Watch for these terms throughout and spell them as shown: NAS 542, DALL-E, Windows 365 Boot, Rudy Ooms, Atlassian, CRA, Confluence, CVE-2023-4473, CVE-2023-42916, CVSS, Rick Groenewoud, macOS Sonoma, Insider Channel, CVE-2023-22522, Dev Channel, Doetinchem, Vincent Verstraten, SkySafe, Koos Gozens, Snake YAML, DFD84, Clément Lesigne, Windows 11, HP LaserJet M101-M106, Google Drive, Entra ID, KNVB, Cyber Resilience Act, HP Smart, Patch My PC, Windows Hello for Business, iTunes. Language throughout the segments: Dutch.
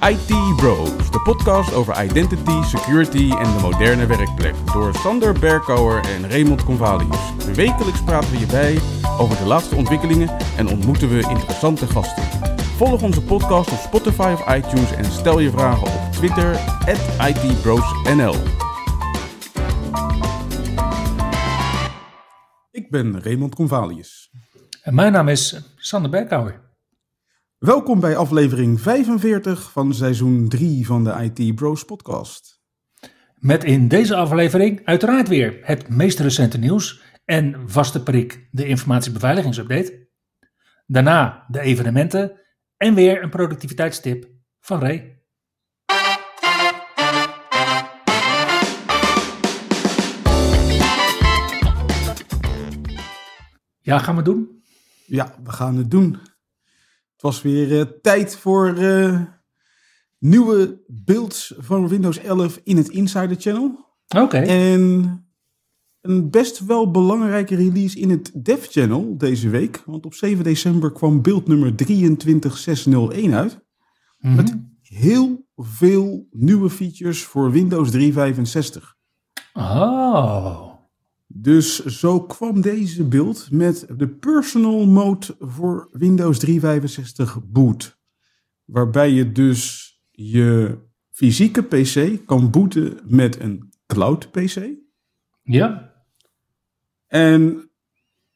IT Bros, de podcast over identity, security en de moderne werkplek. Door Sander Berkouwer en Raymond Convalius. Wekelijks praten we je bij over de laatste ontwikkelingen en ontmoeten we interessante gasten. Volg onze podcast op Spotify of iTunes en stel je vragen op Twitter @ITBrosNL. Ik ben Raymond Convalius. En mijn naam is Sander Berkouwer. Welkom bij aflevering 45 van seizoen 3 van de IT Bros podcast. Met in deze aflevering uiteraard weer het meest recente nieuws en vaste prik de informatiebeveiligingsupdate. Daarna de evenementen en weer een productiviteitstip van Ray. Ja, gaan we doen? Ja, we gaan het doen. Het was weer tijd voor nieuwe builds van Windows 11 in het Insider Channel. Oké. En een best wel belangrijke release in het Dev Channel deze week. Want op 7 december kwam build nummer 23601 uit. Mm-hmm. Met heel veel nieuwe features voor Windows 365. Oh. Dus zo kwam deze build met de personal mode voor Windows 365 Boot. Waarbij je dus je fysieke PC kan booten met een cloud PC. Ja. En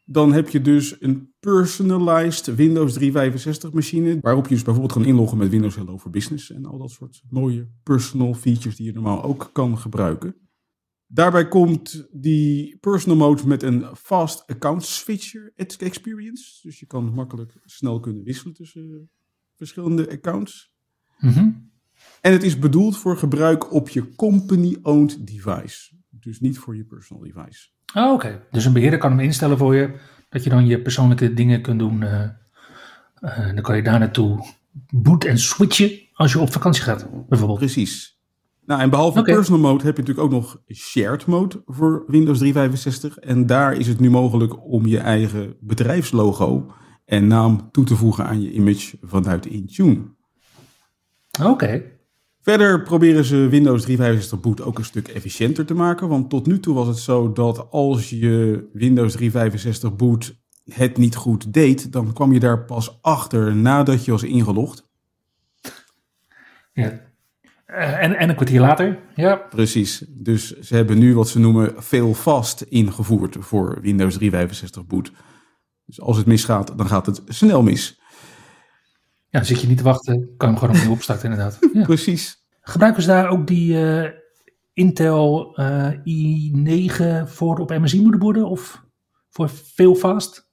dan heb je dus een personalized Windows 365 machine. Waarop je dus bijvoorbeeld kan inloggen met Windows Hello for Business. En al dat soort mooie personal features die je normaal ook kan gebruiken. Daarbij komt die personal mode met een fast account switcher experience. Dus je kan makkelijk snel kunnen wisselen tussen verschillende accounts. Mm-hmm. En het is bedoeld voor gebruik op je company-owned device. Dus niet voor je personal device. Oh, oké. Dus een beheerder kan hem instellen voor je. Dat je dan je persoonlijke dingen kunt doen. Dan kan je daar naartoe boot en switchen als je op vakantie gaat, bijvoorbeeld. Precies. Nou, en behalve personal mode heb je natuurlijk ook nog shared mode voor Windows 365. En daar is het nu mogelijk om je eigen bedrijfslogo en naam toe te voegen aan je image vanuit Intune. Oké. Verder proberen ze Windows 365 Boot ook een stuk efficiënter te maken. Want tot nu toe was het zo dat als je Windows 365 Boot het niet goed deed, dan kwam je daar pas achter nadat je was ingelogd. Ja. En een kwartier later, ja. Precies. Dus ze hebben nu wat ze noemen fail-fast ingevoerd voor Windows 365 Boot. Dus als het misgaat, dan gaat het snel mis. Ja, dan zit je niet te wachten. Kan je hem gewoon opnieuw opstarten, inderdaad. Ja. Precies. Gebruiken ze daar ook die Intel i9 voor op MSI-moederborden of voor fail-fast?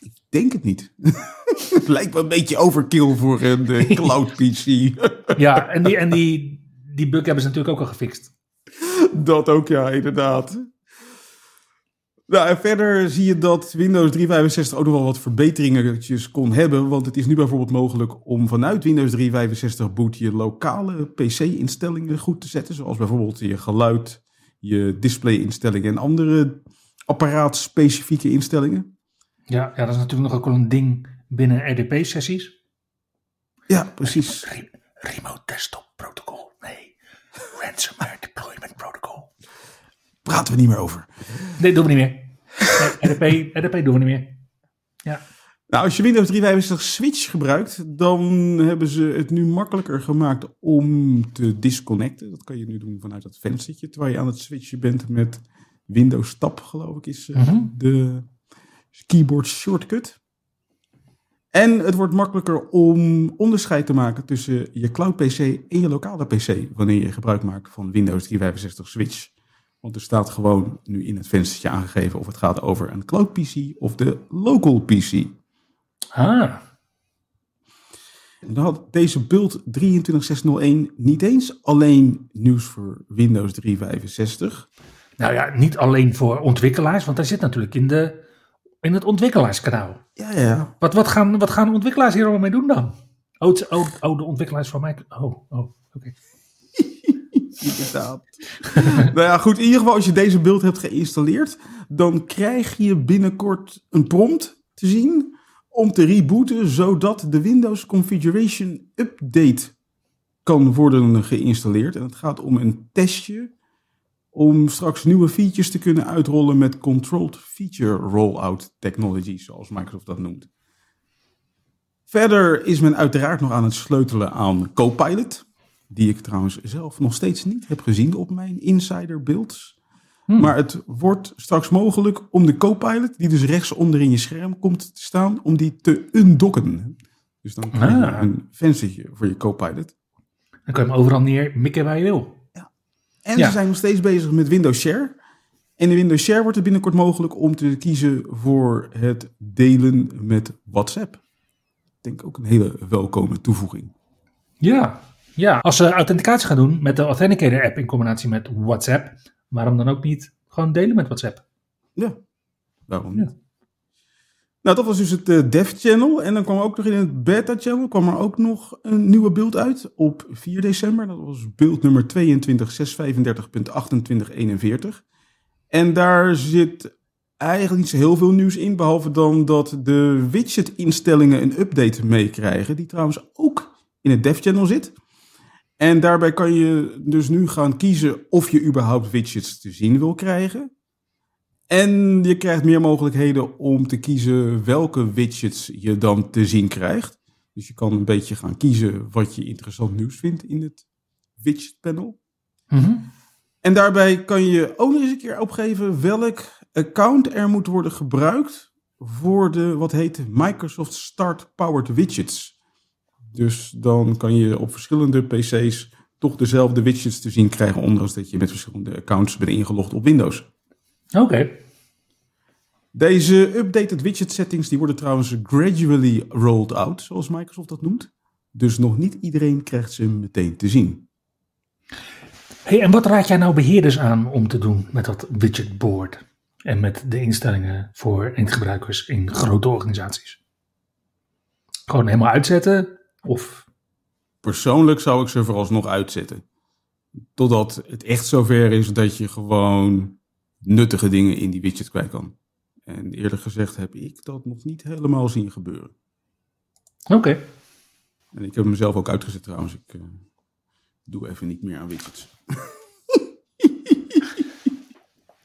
Ik denk het niet. Het lijkt wel een beetje overkill voor een cloud PC. Ja, en die bug hebben ze natuurlijk ook al gefixt. Dat ook, ja, inderdaad. Nou, en verder zie je dat Windows 365 ook nog wel wat verbeteringetjes kon hebben. Want het is nu bijvoorbeeld mogelijk om vanuit Windows 365 Boot je lokale PC-instellingen goed te zetten. Zoals bijvoorbeeld je geluid, je display-instellingen en andere apparaatspecifieke instellingen. Ja, dat is natuurlijk nog ook al een ding binnen RDP-sessies. Ja, precies. Remote Desktop Protocol. Nee, Ransomware Deployment Protocol. Praten we niet meer over. Nee, doen we niet meer. Nee, RDP doen we niet meer. Ja. Nou, als je Windows 365 Switch gebruikt, dan hebben ze het nu makkelijker gemaakt om te disconnecten. Dat kan je nu doen vanuit dat venstertje, terwijl je aan het switchen bent met Windows Tab, geloof ik, is de keyboard shortcut. En het wordt makkelijker om onderscheid te maken tussen je cloud PC en je lokale PC wanneer je gebruik maakt van Windows 365 Switch. Want er staat gewoon nu in het venstertje aangegeven of het gaat over een cloud PC of de local PC. Ah. En dan had deze build 23601 niet eens alleen nieuws voor Windows 365. Nou ja, niet alleen voor ontwikkelaars, want daar zit natuurlijk in het ontwikkelaarskanaal. Ja. Wat gaan ontwikkelaars hier allemaal mee doen dan? Oh, de ontwikkelaars van Microsoft. Oké. Inderdaad. Nou ja, goed. In ieder geval, als je deze build hebt geïnstalleerd, dan krijg je binnenkort een prompt te zien om te rebooten, zodat de Windows Configuration Update kan worden geïnstalleerd. En het gaat om een testje om straks nieuwe features te kunnen uitrollen met Controlled Feature Rollout Technology, zoals Microsoft dat noemt. Verder is men uiteraard nog aan het sleutelen aan Copilot, die ik trouwens zelf nog steeds niet heb gezien op mijn Insider Builds. Maar het wordt straks mogelijk om de Copilot, die dus rechts onder in je scherm komt te staan, om die te undocken. Dus dan krijg je een venstertje voor je Copilot. Dan kan je hem overal neermikken waar je wil. Ja. En ze zijn nog steeds bezig met Windows Share. En in Windows Share wordt het binnenkort mogelijk om te kiezen voor het delen met WhatsApp. Ik denk ook een hele welkome toevoeging. Ja, ja. Als ze authenticatie gaan doen met de Authenticator app in combinatie met WhatsApp, waarom dan ook niet gewoon delen met WhatsApp? Ja, waarom niet? Ja. Nou, dat was dus het Dev Channel. En dan kwam ook nog in het Beta Channel kwam er ook nog een nieuwe build uit op 4 december. Dat was build nummer 22.635.2841. En daar zit eigenlijk niet zo heel veel nieuws in, behalve dan dat de widget-instellingen een update meekrijgen, die trouwens ook in het Dev Channel zit. En daarbij kan je dus nu gaan kiezen of je überhaupt widgets te zien wil krijgen. En je krijgt meer mogelijkheden om te kiezen welke widgets je dan te zien krijgt. Dus je kan een beetje gaan kiezen wat je interessant nieuws vindt in het widgetpanel. Mm-hmm. En daarbij kan je ook nog eens een keer opgeven welk account er moet worden gebruikt voor de, wat heet, Microsoft Start Powered Widgets. Dus dan kan je op verschillende PC's toch dezelfde widgets te zien krijgen, ondanks dat je met verschillende accounts bent ingelogd op Windows. Oké. Okay. Deze updated widget settings die worden trouwens gradually rolled out, zoals Microsoft dat noemt. Dus nog niet iedereen krijgt ze meteen te zien. Hey, en wat raad jij nou beheerders aan om te doen met dat widgetboard en met de instellingen voor eindgebruikers in grote organisaties? Gewoon helemaal uitzetten? Of? Persoonlijk zou ik ze vooralsnog uitzetten. Totdat het echt zover is dat je gewoon nuttige dingen in die widget kwijt kan. En eerlijk gezegd heb ik dat nog niet helemaal zien gebeuren. Oké. Okay. En ik heb mezelf ook uitgezet trouwens. Ik doe even niet meer aan widgets.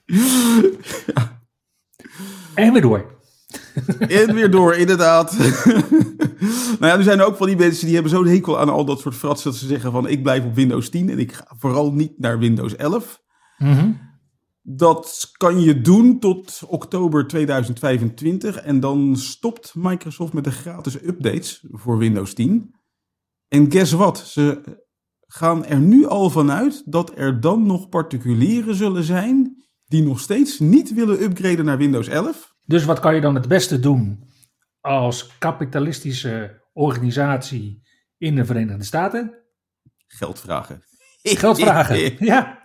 Ja. En weer door. En weer door, inderdaad. Nou ja, er zijn ook van die mensen die hebben zo'n hekel aan al dat soort frats dat ze zeggen van ik blijf op Windows 10 en ik ga vooral niet naar Windows 11. Mm-hmm. Dat kan je doen tot oktober 2025 en dan stopt Microsoft met de gratis updates voor Windows 10. En guess what? Ze gaan er nu al vanuit dat er dan nog particulieren zullen zijn die nog steeds niet willen upgraden naar Windows 11. Dus wat kan je dan het beste doen als kapitalistische organisatie in de Verenigde Staten? Geld vragen. Geld vragen, ja.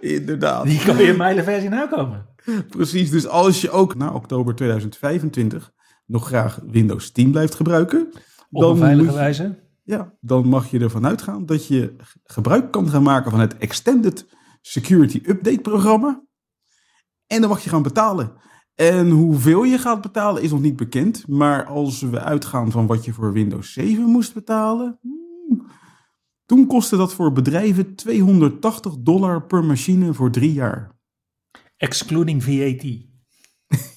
Inderdaad. Die kan je in mijlenversie nakomen. Precies, dus als je ook na oktober 2025 nog graag Windows 10 blijft gebruiken, op een veilige wijze. Ja, dan mag je ervan uitgaan dat je gebruik kan gaan maken van het Extended Security Update programma. En dan mag je gaan betalen. En hoeveel je gaat betalen is nog niet bekend. Maar als we uitgaan van wat je voor Windows 7 moest betalen, toen kostte dat voor bedrijven $280 per machine voor 3 jaar. Excluding VAT.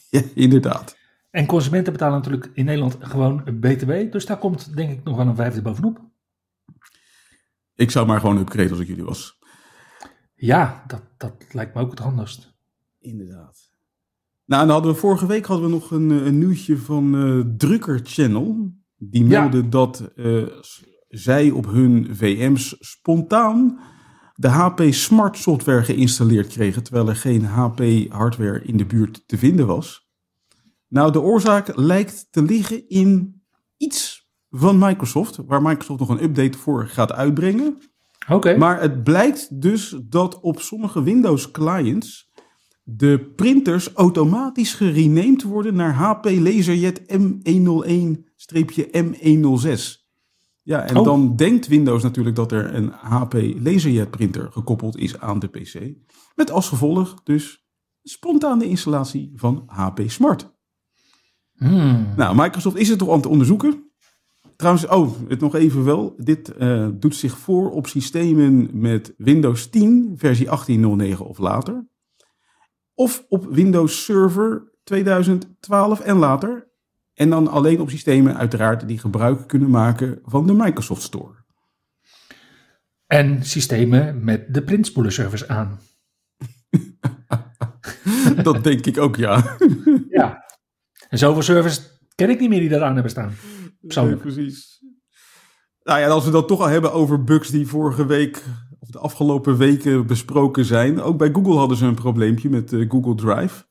Ja, inderdaad. En consumenten betalen natuurlijk in Nederland gewoon BTW. Dus daar komt denk ik nog wel een 5e bovenop. Ik zou maar gewoon upgraden als ik jullie was. Ja, dat lijkt me ook het handigst. Inderdaad. Nou, en dan hadden we vorige week nog een nieuwtje van Drucker Channel. Die meldde dat zij op hun VM's spontaan de HP Smart software geïnstalleerd kregen, terwijl er geen HP hardware in de buurt te vinden was. Nou, de oorzaak lijkt te liggen in iets van Microsoft, waar Microsoft nog een update voor gaat uitbrengen. Okay. Maar het blijkt dus dat op sommige Windows clients de printers automatisch gerenamed worden naar HP LaserJet M101-M106. Ja, en dan denkt Windows natuurlijk dat er een HP LaserJet printer gekoppeld is aan de PC. Met als gevolg dus spontane installatie van HP Smart. Nou, Microsoft is het toch aan het onderzoeken. Trouwens, het nog even wel. Dit doet zich voor op systemen met Windows 10 versie 18.09 of later. Of op Windows Server 2012 en later. En dan alleen op systemen uiteraard die gebruik kunnen maken van de Microsoft Store. En systemen met de printspoelenservice aan. Dat denk ik ook, ja. Ja. En zoveel servers ken ik niet meer die daar aan hebben staan. Nee, precies. Nou ja, en als we dat toch al hebben over bugs die vorige week of de afgelopen weken besproken zijn. Ook bij Google hadden ze een probleempje met Google Drive.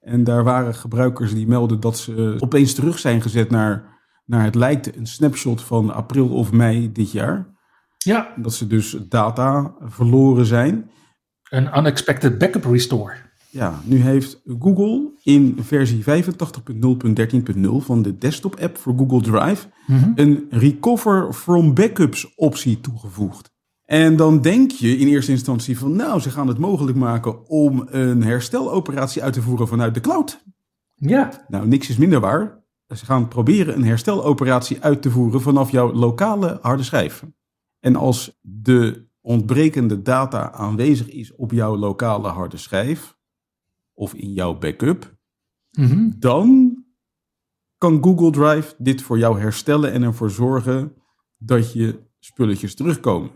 En daar waren gebruikers die melden dat ze opeens terug zijn gezet naar het lijkt een snapshot van april of mei dit jaar. Ja. Dat ze dus data verloren zijn. Een unexpected backup restore. Ja, nu heeft Google in versie 85.0.13.0 van de desktop app voor Google Drive een recover from backups optie toegevoegd. En dan denk je in eerste instantie van ze gaan het mogelijk maken om een hersteloperatie uit te voeren vanuit de cloud. Ja. Nou, niks is minder waar. Ze gaan proberen een hersteloperatie uit te voeren vanaf jouw lokale harde schijf. En als de ontbrekende data aanwezig is op jouw lokale harde schijf of in jouw backup, dan kan Google Drive dit voor jou herstellen en ervoor zorgen dat je spulletjes terugkomen.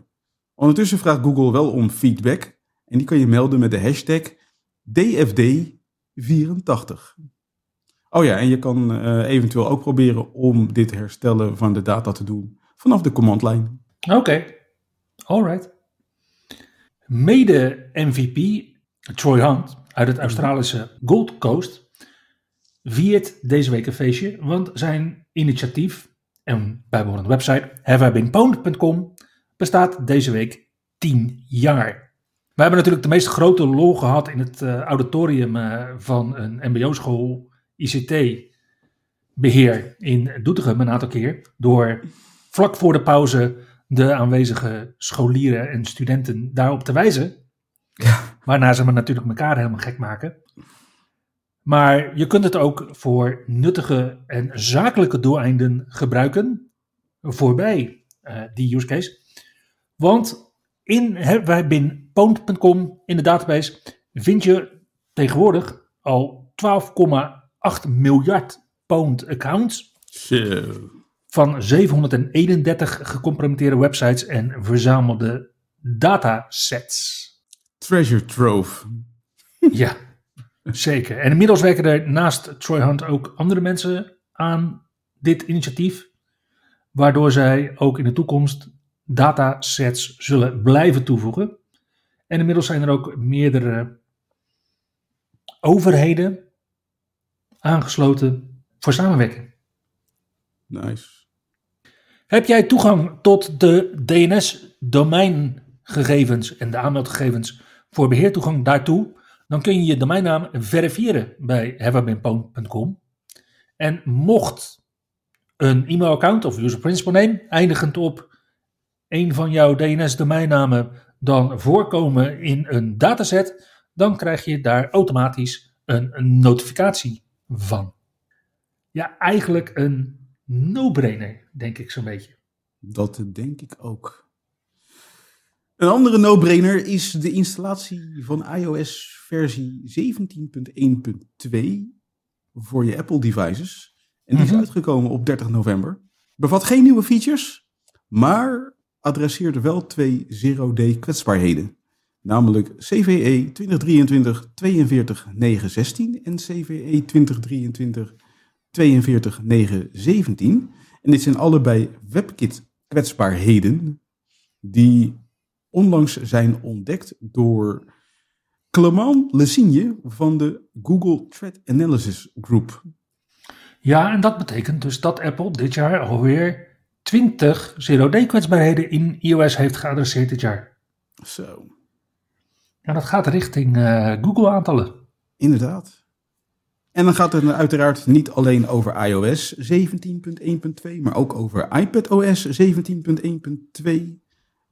Ondertussen vraagt Google wel om feedback en die kan je melden met de hashtag DFD84. Oh ja, en je kan eventueel ook proberen om dit herstellen van de data te doen vanaf de commandlijn. Oké. Alright. Mede-MVP Troy Hunt uit het Australische Gold Coast viert deze week een feestje, want zijn initiatief en bijbehorende website haveibeenpwned.com bestaat deze week 10 jaar. We hebben natuurlijk de meest grote lol gehad in het auditorium van een mbo-school ICT-beheer in Doetinchem een aantal keer door vlak voor de pauze de aanwezige scholieren en studenten daarop te wijzen. Ja. Waarna ze natuurlijk elkaar helemaal gek maken. Maar je kunt het ook voor nuttige en zakelijke doeleinden gebruiken voorbij die use case. Want in haveibeenpwned.com in de database vind je tegenwoordig al 12,8 miljard pwned accounts. So. Van 731 gecompromitteerde websites en verzamelde datasets. Treasure trove. Ja, zeker. En inmiddels werken er naast Troy Hunt ook andere mensen aan dit initiatief. Waardoor zij ook in de toekomst datasets zullen blijven toevoegen. En inmiddels zijn er ook meerdere overheden aangesloten voor samenwerking. Nice. Heb jij toegang tot de DNS-domeingegevens en de aanmeldgegevens voor beheertoegang daartoe? Dan kun je je domeinnaam verifiëren bij haveibeenpwned.com. En mocht een e-mailaccount of user principal name eindigend op een van jouw DNS-domeinnamen dan voorkomen in een dataset, dan krijg je daar automatisch een notificatie van. Ja, eigenlijk een no-brainer, denk ik zo'n beetje. Dat denk ik ook. Een andere no-brainer is de installatie van iOS versie 17.1.2 voor je Apple devices. En die is uitgekomen op 30 november. Bevat geen nieuwe features, maar adresseert wel twee 0D kwetsbaarheden. Namelijk CVE 2023-42916 en CVE 2023-42917. En dit zijn allebei WebKit kwetsbaarheden die onlangs zijn ontdekt door Clément Lesigne van de Google Threat Analysis Group. Ja, en dat betekent dus dat Apple dit jaar alweer 20 0D kwetsbaarheden in iOS heeft geadresseerd dit jaar. Zo. Ja, dat gaat richting Google aantallen. Inderdaad. En dan gaat het uiteraard niet alleen over iOS 17.1.2, maar ook over iPadOS 17.1.2,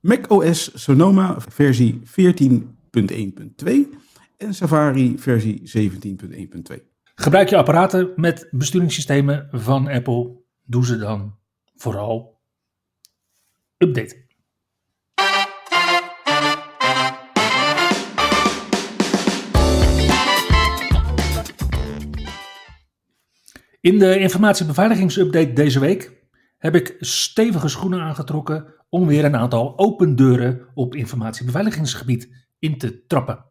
macOS Sonoma versie 14.1.2 en Safari versie 17.1.2. Gebruik je apparaten met besturingssystemen van Apple, doe ze dan vooral updaten. In de informatiebeveiligingsupdate deze week heb ik stevige schoenen aangetrokken om weer een aantal open deuren op informatiebeveiligingsgebied in te trappen.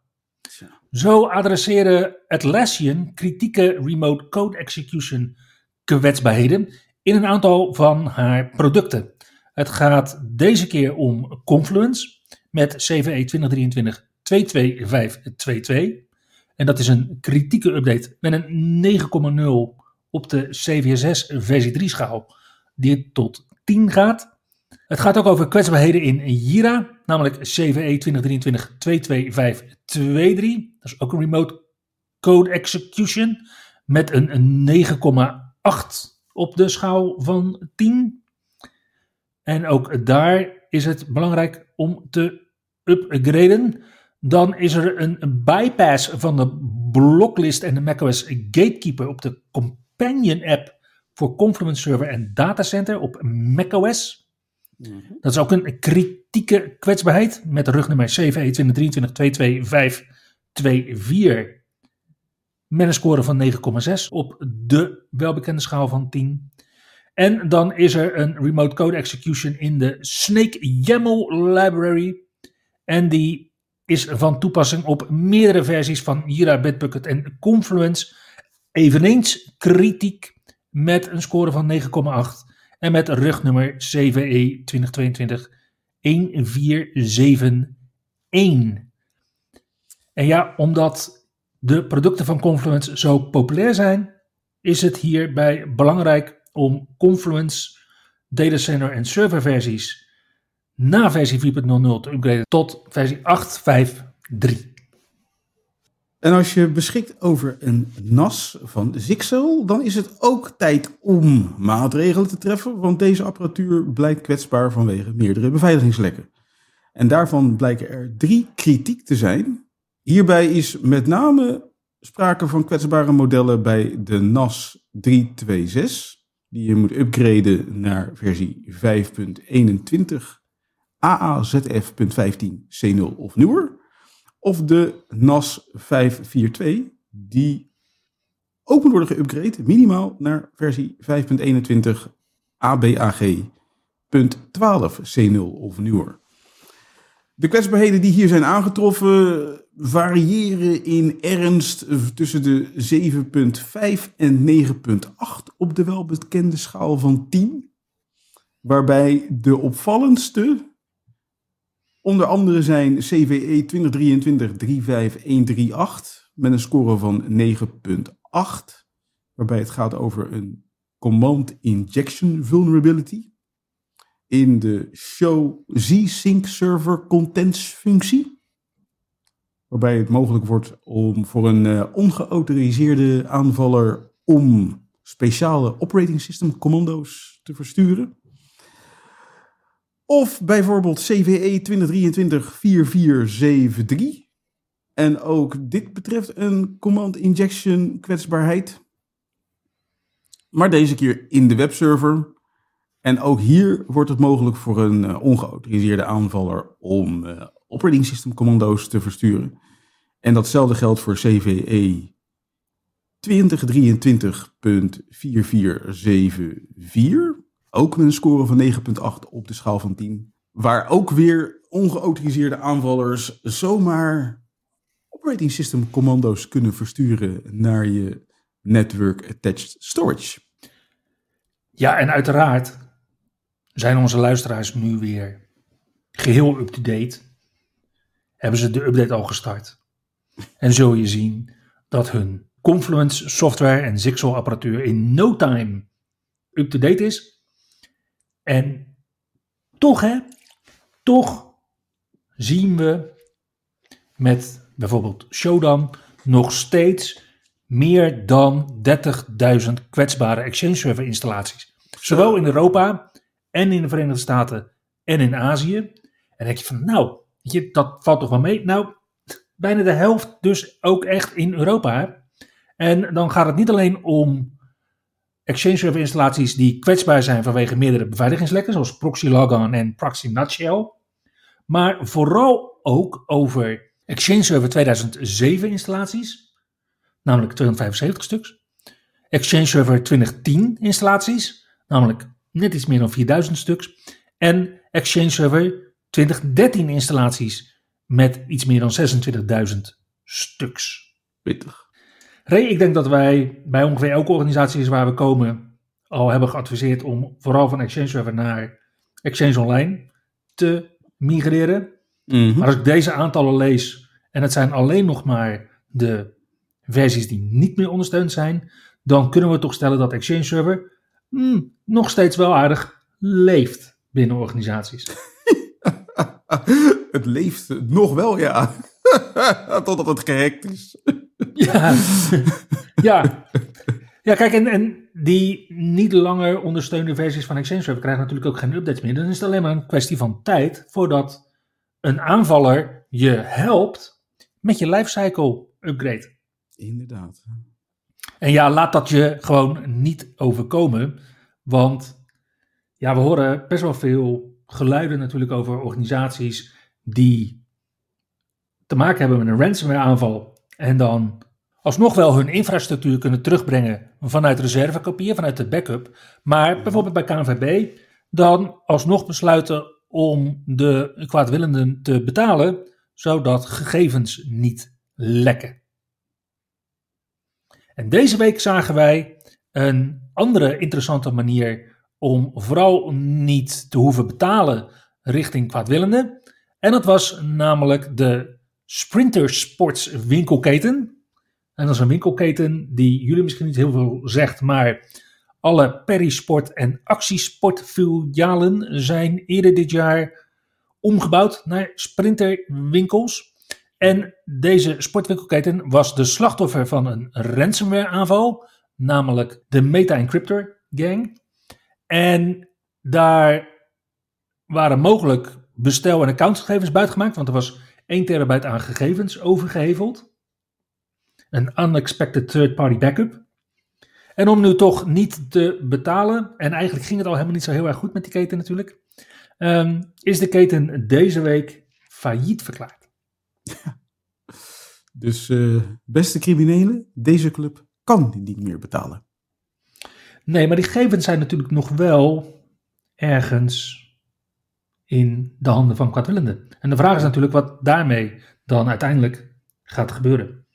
Zo adresseren Atlassian kritieke remote code execution kwetsbaarheden in een aantal van haar producten. Het gaat deze keer om Confluence met CVE 2023-22522. En dat is een kritieke update met een 9,0 op de CVSS versie 3 schaal die tot 10 gaat. Het gaat ook over kwetsbaarheden in Jira, namelijk CVE 2023-22523. Dat is ook een remote code execution met een 9,8 op de schaal van 10. En ook daar is het belangrijk om te upgraden. Dan is er een bypass van de blocklist en de macOS Gatekeeper op de Companion app voor Confluence Server en Datacenter op macOS. Dat is ook een kritieke kwetsbaarheid met rugnummer CVE 2023-22524. Met een score van 9,6 op de welbekende schaal van 10. En dan is er een remote code execution in de Snake YAML library. En die is van toepassing op meerdere versies van Jira, Bitbucket en Confluence. Eveneens kritiek met een score van 9,8. En met rugnummer CVE 2022-147-1. En ja, omdat de producten van Confluence zo populair zijn, is het hierbij belangrijk om Confluence Data Center en Server versies na versie 4.00 te upgraden tot versie 8.5.3. En als je beschikt over een NAS van Zyxel, dan is het ook tijd om maatregelen te treffen, want deze apparatuur blijkt kwetsbaar vanwege meerdere beveiligingslekken. En daarvan blijken er 3 kritiek te zijn. Hierbij is met name sprake van kwetsbare modellen bij de NAS 326, die je moet upgraden naar versie 5.21 AAZF.15C0 of nieuwer. Of de NAS 542, die ook moet worden geüpgrade, minimaal naar versie 5.21 ABAG.12C0 of nieuwer. De kwetsbaarheden die hier zijn aangetroffen variëren in ernst tussen de 7.5 en 9.8 op de welbekende schaal van 10. Waarbij de opvallendste onder andere zijn CVE 2023-35138 met een score van 9,8, waarbij het gaat over een command injection vulnerability in de show z-sync server contents functie, waarbij het mogelijk wordt om voor een ongeautoriseerde aanvaller om speciale operating system commando's te versturen. Of bijvoorbeeld CVE 2023-4473. En ook dit betreft een command injection kwetsbaarheid. Maar deze keer in de webserver. En ook hier wordt het mogelijk voor een ongeautoriseerde aanvaller om operating system commando's te versturen. En datzelfde geldt voor CVE 2023.4474. Ook met een score van 9,8 op de schaal van 10. Waar ook weer ongeautoriseerde aanvallers zomaar operating system commando's kunnen versturen naar je network attached storage. Ja, en uiteraard zijn onze luisteraars nu weer geheel up-to-date. Hebben ze de update al gestart. En zul je zien dat hun Confluence software en Zyxel apparatuur in no time up-to-date is. En toch zien we met bijvoorbeeld Shodan nog steeds meer dan 30.000 kwetsbare Exchange Server installaties. Zowel in Europa en in de Verenigde Staten en in Azië. En dan denk je van dat valt toch wel mee? Nou, bijna de helft dus ook echt in Europa. En dan gaat het niet alleen om Exchange Server installaties die kwetsbaar zijn vanwege meerdere beveiligingslekken, zoals Proxy Logon en Proxy Nutshell. Maar vooral ook over Exchange Server 2007 installaties, namelijk 275 stuks. Exchange Server 2010 installaties, namelijk net iets meer dan 4000 stuks. En Exchange Server 2013 installaties met iets meer dan 26.000 stuks. Pittig. Ray, ik denk dat wij bij ongeveer elke organisatie waar we komen al hebben geadviseerd om vooral van Exchange Server naar Exchange Online te migreren. Mm-hmm. Maar als ik deze aantallen lees en het zijn alleen nog maar de versies die niet meer ondersteund zijn, dan kunnen we toch stellen dat Exchange Server nog steeds wel aardig leeft binnen organisaties. Het leeft nog wel, ja. Totdat het gehackt is. Ja. Ja, kijk, en die niet langer ondersteunde versies van Exchange Server krijgen natuurlijk ook geen updates meer. Dan is het alleen maar een kwestie van tijd voordat een aanvaller je helpt met je lifecycle upgrade. Inderdaad. En ja, laat dat je gewoon niet overkomen. Want ja, we horen best wel veel geluiden natuurlijk over organisaties die te maken hebben met een ransomware aanval. En dan alsnog wel hun infrastructuur kunnen terugbrengen vanuit reservekopieën, vanuit de backup. Maar bijvoorbeeld bij KNVB dan alsnog besluiten om de kwaadwillenden te betalen, zodat gegevens niet lekken. En deze week zagen wij een andere interessante manier om vooral niet te hoeven betalen richting kwaadwillenden. En dat was namelijk de Sprinter Sports winkelketen. En dat is een winkelketen die jullie misschien niet heel veel zegt, maar alle Perisport en Actiesport filialen zijn eerder dit jaar omgebouwd naar Sprinter winkels. En deze sportwinkelketen was de slachtoffer van een ransomware aanval, namelijk de Meta Encryptor gang. En daar waren mogelijk bestel- en accountgegevens buitgemaakt, want er was 1 terabyte aan gegevens overgeheveld. Een unexpected third-party backup. En om nu toch niet te betalen, en eigenlijk ging het al helemaal niet zo heel erg goed met die keten natuurlijk, is de keten deze week failliet verklaard. Ja. Dus beste criminelen, deze club kan niet meer betalen. Nee, maar die gegevens zijn natuurlijk nog wel ergens in de handen van kwaadwillenden. En de vraag is natuurlijk wat daarmee dan uiteindelijk gaat gebeuren.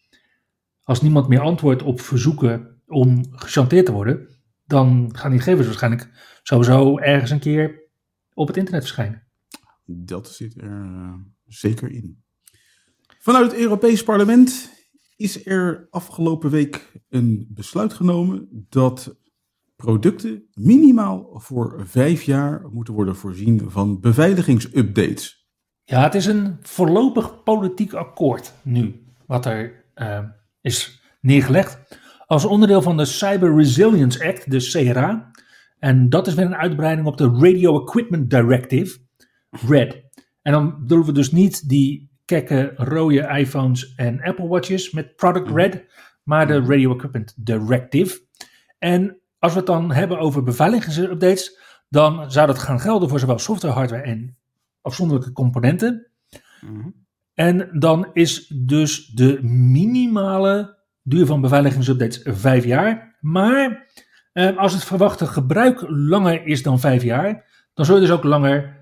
Als niemand meer antwoordt op verzoeken om gechanteerd te worden, dan gaan die gegevens waarschijnlijk sowieso ergens een keer op het internet verschijnen. Dat zit er zeker in. Vanuit het Europees Parlement is er afgelopen week een besluit genomen dat producten minimaal voor 5 jaar moeten worden voorzien van beveiligingsupdates. Ja, het is een voorlopig politiek akkoord nu, wat er is neergelegd als onderdeel van de Cyber Resilience Act, de CRA. En dat is weer een uitbreiding op de Radio Equipment Directive, RED. En dan bedoelen we dus niet die kekke rode iPhones en Apple Watches met product RED, maar de Radio Equipment Directive. En als we het dan hebben over beveiligingsupdates, dan zou dat gaan gelden voor zowel software, hardware en afzonderlijke componenten. Mm-hmm. En dan is dus de minimale duur van beveiligingsupdates 5 jaar. Maar als het verwachte gebruik langer is dan 5 jaar, dan zul je dus ook langer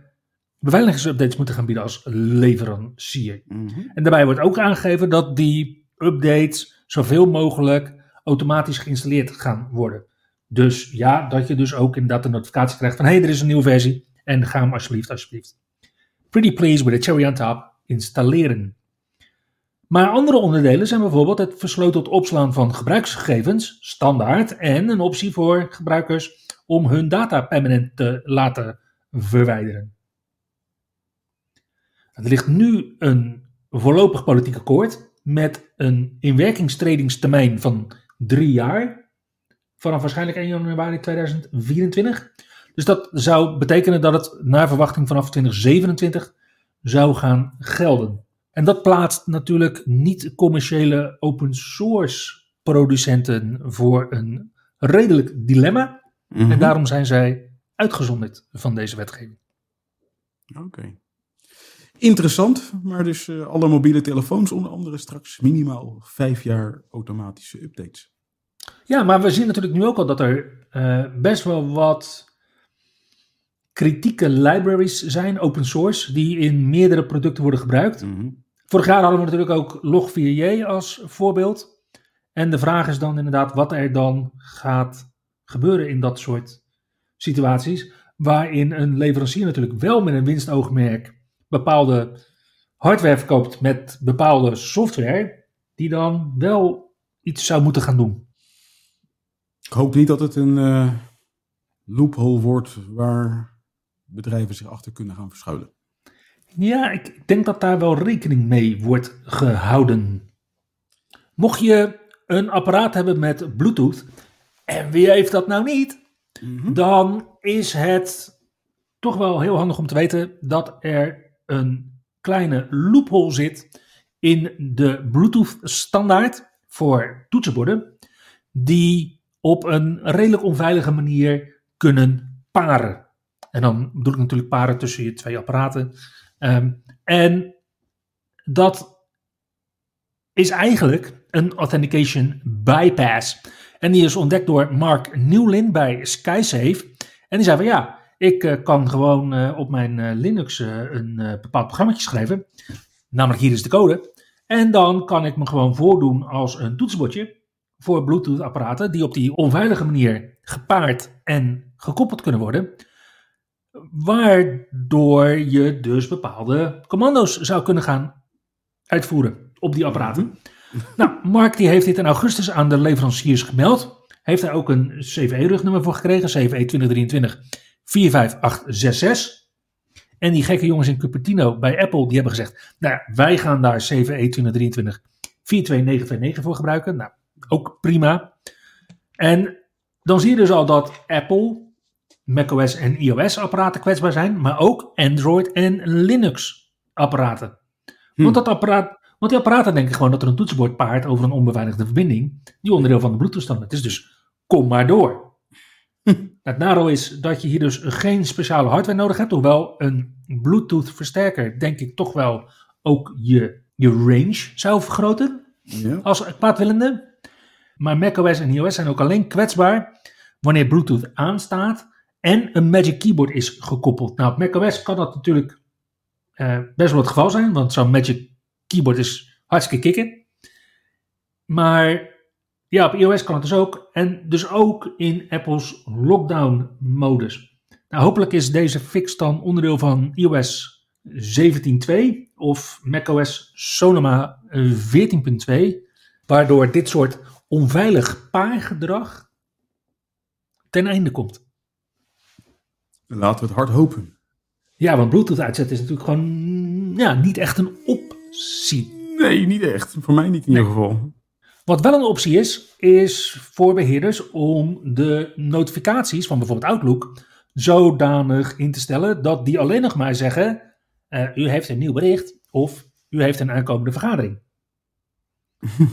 beveiligingsupdates moeten gaan bieden als leverancier. Mm-hmm. En daarbij wordt ook aangegeven dat die updates zoveel mogelijk automatisch geïnstalleerd gaan worden. Dus ja, dat je dus ook inderdaad een notificatie krijgt van hey, er is een nieuwe versie en ga hem alsjeblieft. Pretty please with a cherry on top installeren. Maar andere onderdelen zijn bijvoorbeeld het versleuteld opslaan van gebruiksgegevens, standaard, en een optie voor gebruikers om hun data permanent te laten verwijderen. Er ligt nu een voorlopig politiek akkoord met een inwerkingtredingstermijn van 3 jaar. Vanaf waarschijnlijk 1 januari 2024. Dus dat zou betekenen dat het naar verwachting vanaf 2027 zou gaan gelden. En dat plaatst natuurlijk niet-commerciële open source producenten voor een redelijk dilemma. Mm-hmm. En daarom zijn zij uitgezonderd van deze wetgeving. Oké. Okay. Interessant, maar dus alle mobiele telefoons onder andere straks minimaal 5 jaar automatische updates. Ja, maar we zien natuurlijk nu ook al dat er best wel wat kritieke libraries zijn, open source, die in meerdere producten worden gebruikt. Mm-hmm. Vorig jaar hadden we natuurlijk ook Log4j als voorbeeld. En de vraag is dan inderdaad wat er dan gaat gebeuren in dat soort situaties, waarin een leverancier natuurlijk wel met een winstoogmerk bepaalde hardware verkoopt met bepaalde software, die dan wel iets zou moeten gaan doen. Ik hoop niet dat het een loophole wordt waar bedrijven zich achter kunnen gaan verschuilen. Ja, ik denk dat daar wel rekening mee wordt gehouden. Mocht je een apparaat hebben met Bluetooth, en wie heeft dat nou niet, mm-hmm, dan is het toch wel heel handig om te weten dat er een kleine loophole zit in de Bluetooth standaard voor toetsenborden, die op een redelijk onveilige manier kunnen paren. En dan bedoel ik natuurlijk paren tussen je twee apparaten. En dat is eigenlijk een authentication bypass. En die is ontdekt door Mark Newlin bij SkySafe. En die zei van ja, ik kan gewoon op mijn Linux een bepaald programmaatje schrijven. Namelijk hier is de code. En dan kan ik me gewoon voordoen als een toetsenbordje voor Bluetooth apparaten die op die onveilige manier gepaard en gekoppeld kunnen worden. Waardoor je dus bepaalde commando's zou kunnen gaan uitvoeren op die apparaten. Nou, Mark die heeft dit in augustus aan de leveranciers gemeld. Heeft daar ook een CVE-rugnummer voor gekregen, CVE 2023. 45866. En die gekke jongens in Cupertino bij Apple, die hebben gezegd, nou ja, wij gaan daar CVE 2023 42929 voor gebruiken. Nou, ook prima. En dan zie je dus al dat Apple, macOS en iOS apparaten kwetsbaar zijn, maar ook Android en Linux apparaten. Want die apparaten denken gewoon dat er een toetsenbord paart over een onbeveiligde verbinding, die onderdeel van de Bluetooth standaard is. Dus kom maar door. Het nadeel is dat je hier dus geen speciale hardware nodig hebt, hoewel een Bluetooth versterker denk ik toch wel ook je range zou vergroten, ja, als kwaadwillende. Maar macOS en iOS zijn ook alleen kwetsbaar wanneer Bluetooth aanstaat en een Magic Keyboard is gekoppeld. Nou, op macOS kan dat natuurlijk best wel het geval zijn, want zo'n Magic Keyboard is hartstikke kicken. Maar ja, op iOS kan het dus ook. En dus ook in Apple's lockdown-modus. Nou, hopelijk is deze fix dan onderdeel van iOS 17.2 of macOS Sonoma 14.2. Waardoor dit soort onveilig paargedrag ten einde komt. Laten we het hard hopen. Ja, want Bluetooth uitzetten is natuurlijk gewoon niet echt een optie. Nee, niet echt. Voor mij niet in ieder geval. Wat wel een optie is, is voor beheerders om de notificaties van bijvoorbeeld Outlook zodanig in te stellen dat die alleen nog maar zeggen, u heeft een nieuw bericht of u heeft een aankomende vergadering.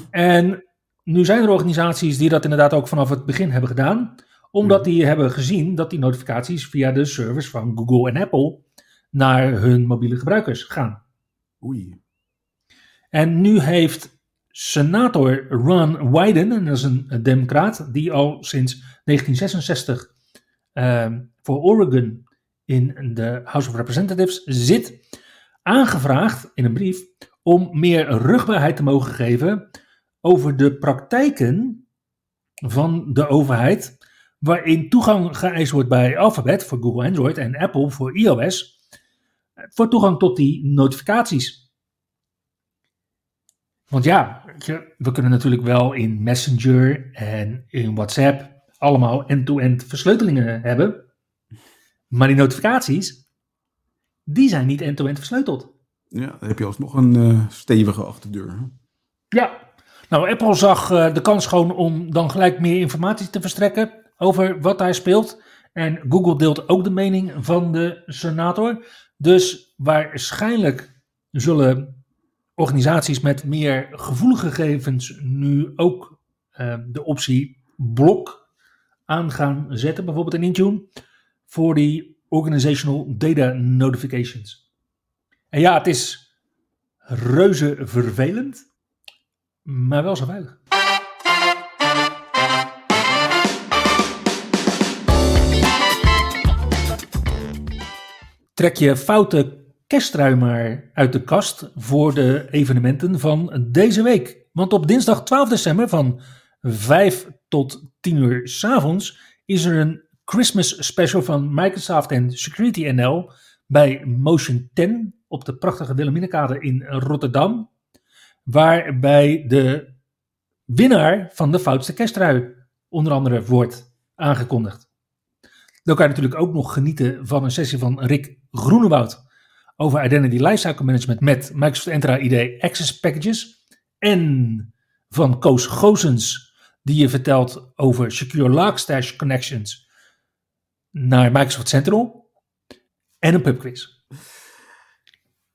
En nu zijn er organisaties die dat inderdaad ook vanaf het begin hebben gedaan, omdat die hebben gezien dat die notificaties via de servers van Google en Apple naar hun mobiele gebruikers gaan. Oei. En nu heeft senator Ron Wyden, en dat is een democraat die al sinds 1966 voor Oregon in de House of Representatives zit, aangevraagd in een brief om meer rugbaarheid te mogen geven over de praktijken van de overheid waarin toegang geëist wordt bij Alphabet voor Google Android en Apple voor iOS voor toegang tot die notificaties. Want ja, we kunnen natuurlijk wel in Messenger en in WhatsApp allemaal end-to-end versleutelingen hebben. Maar die notificaties, die zijn niet end-to-end versleuteld. Ja, dan heb je alsnog een stevige achterdeur. Hè? Ja, nou Apple zag de kans gewoon om dan gelijk meer informatie te verstrekken over wat daar speelt. En Google deelt ook de mening van de senator. Dus waarschijnlijk zullen organisaties met meer gevoelige gegevens nu ook de optie blok aan gaan zetten, bijvoorbeeld in Intune, voor die Organizational Data Notifications. En ja, het is reuze vervelend, maar wel zo veilig. Trek je foute kersttrui maar uit de kast voor de evenementen van deze week. Want op dinsdag 12 december van 5 tot 10 uur 's avonds is er een Christmas special van Microsoft en Security NL bij Motion 10 op de prachtige Wilhelminakade in Rotterdam, waarbij de winnaar van de foutste kersttrui onder andere wordt aangekondigd. Dan kan je natuurlijk ook nog genieten van een sessie van Rick Groenewoud over Identity Lifecycle Management met Microsoft Entra ID Access Packages en van Koos Gozens, die je vertelt over Secure Logstash Connections naar Microsoft Central en een pubquiz.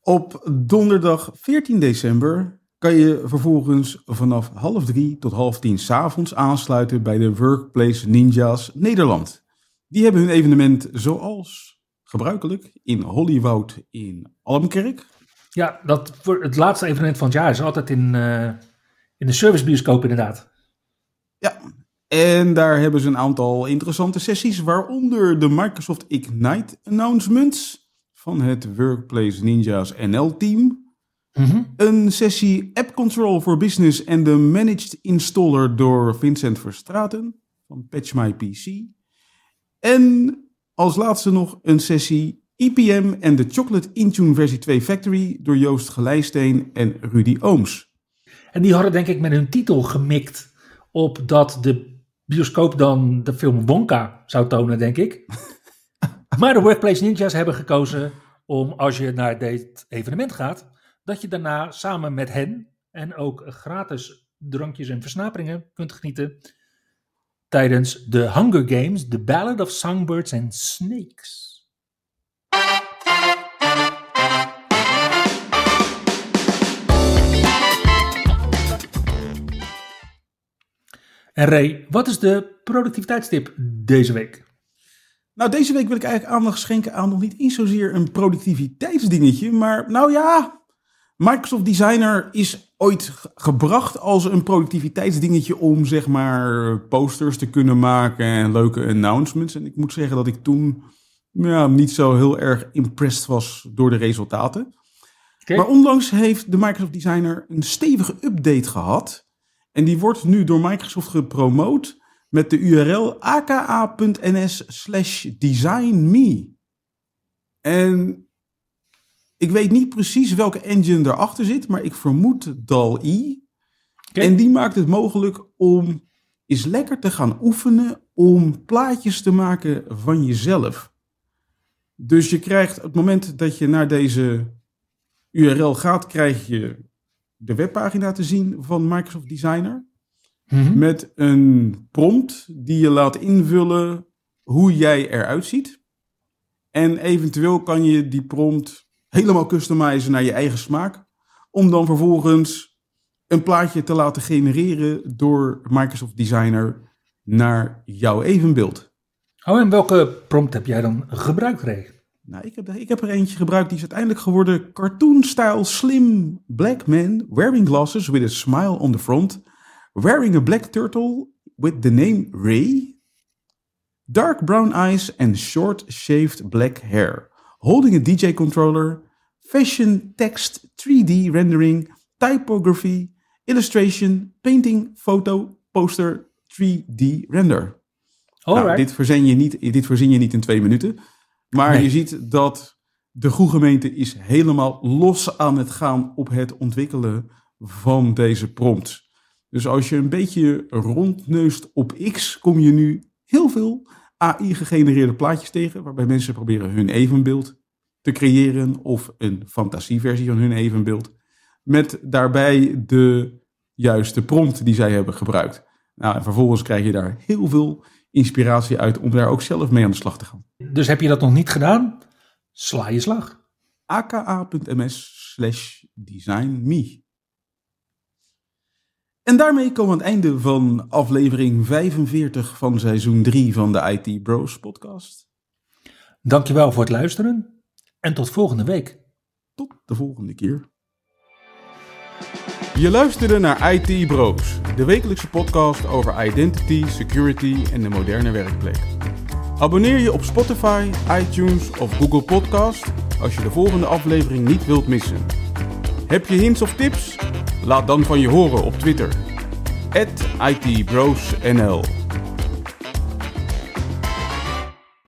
Op donderdag 14 december kan je vervolgens vanaf 14:30 tot 22:30 's avonds aansluiten bij de Workplace Ninjas Nederland. Die hebben hun evenement zoals gebruikelijk in Hollywood in Almkerk. Ja, het laatste evenement van het jaar is altijd in de servicebioscoop inderdaad. Ja, en daar hebben ze een aantal interessante sessies, waaronder de Microsoft Ignite announcements van het Workplace Ninjas NL team. Mm-hmm. Een sessie App Control for Business en de Managed Installer door Vincent Verstraten van Patch My PC. En als laatste nog een sessie IPM en de Chocolate Intune versie 2 Factory door Joost Gelijsteen en Rudy Ooms. En die hadden denk ik met hun titel gemikt op dat de bioscoop dan de film Wonka zou tonen, denk ik. Maar de Workplace Ninjas hebben gekozen om, als je naar dit evenement gaat, dat je daarna samen met hen en ook gratis drankjes en versnaperingen kunt genieten tijdens de Hunger Games, The Ballad of Songbirds and Snakes. En Ray, wat is de productiviteitstip deze week? Nou, deze week wil ik eigenlijk aandacht schenken aan nog niet eens zozeer een productiviteitsdingetje, maar nou ja, Microsoft Designer is ooit gebracht als een productiviteitsdingetje om, zeg maar, posters te kunnen maken en leuke announcements. En ik moet zeggen dat ik toen niet zo heel erg impressed was door de resultaten. Okay. Maar onlangs heeft de Microsoft Designer een stevige update gehad. En die wordt nu door Microsoft gepromoot met de URL aka.ns/designme. En ik weet niet precies welke engine erachter zit, maar ik vermoed DALL-E. Okay. En die maakt het mogelijk om eens lekker te gaan oefenen om plaatjes te maken van jezelf. Dus je krijgt, op het moment dat je naar deze URL gaat, krijg je de webpagina te zien van Microsoft Designer. Mm-hmm. Met een prompt die je laat invullen hoe jij eruit ziet. En eventueel kan je die prompt helemaal customizen naar je eigen smaak, om dan vervolgens een plaatje te laten genereren door Microsoft Designer naar jouw evenbeeld. Oh, en welke prompt heb jij dan gebruikt, Ray? Nou, ik heb er eentje gebruikt, die is uiteindelijk geworden cartoon-style slim black man wearing glasses with a smile on the front, wearing a black turtle with the name Ray, dark brown eyes and short shaved black hair, holding a DJ controller, fashion, text, 3D rendering, typography, illustration, painting, foto, poster, 3D render. Nou, dit verzin je niet in 2 minuten. Maar Je ziet dat de goede gemeente is helemaal los aan het gaan op het ontwikkelen van deze prompt. Dus als je een beetje rondneust op X, kom je nu heel veel AI-gegenereerde plaatjes tegen, waarbij mensen proberen hun evenbeeld te creëren of een fantasieversie van hun evenbeeld, met daarbij de juiste prompt die zij hebben gebruikt. Nou, en vervolgens krijg je daar heel veel inspiratie uit om daar ook zelf mee aan de slag te gaan. Dus heb je dat nog niet gedaan? Sla je slag. aka.ms/designme. En daarmee komen we aan het einde van aflevering 45 van seizoen 3 van de IT Bros podcast. Dankjewel voor het luisteren en tot volgende week. Tot de volgende keer. Je luisterde naar IT Bros, de wekelijkse podcast over identity, security en de moderne werkplek. Abonneer je op Spotify, iTunes of Google Podcast als je de volgende aflevering niet wilt missen. Heb je hints of tips? Laat dan van je horen op Twitter @ITBrosNL.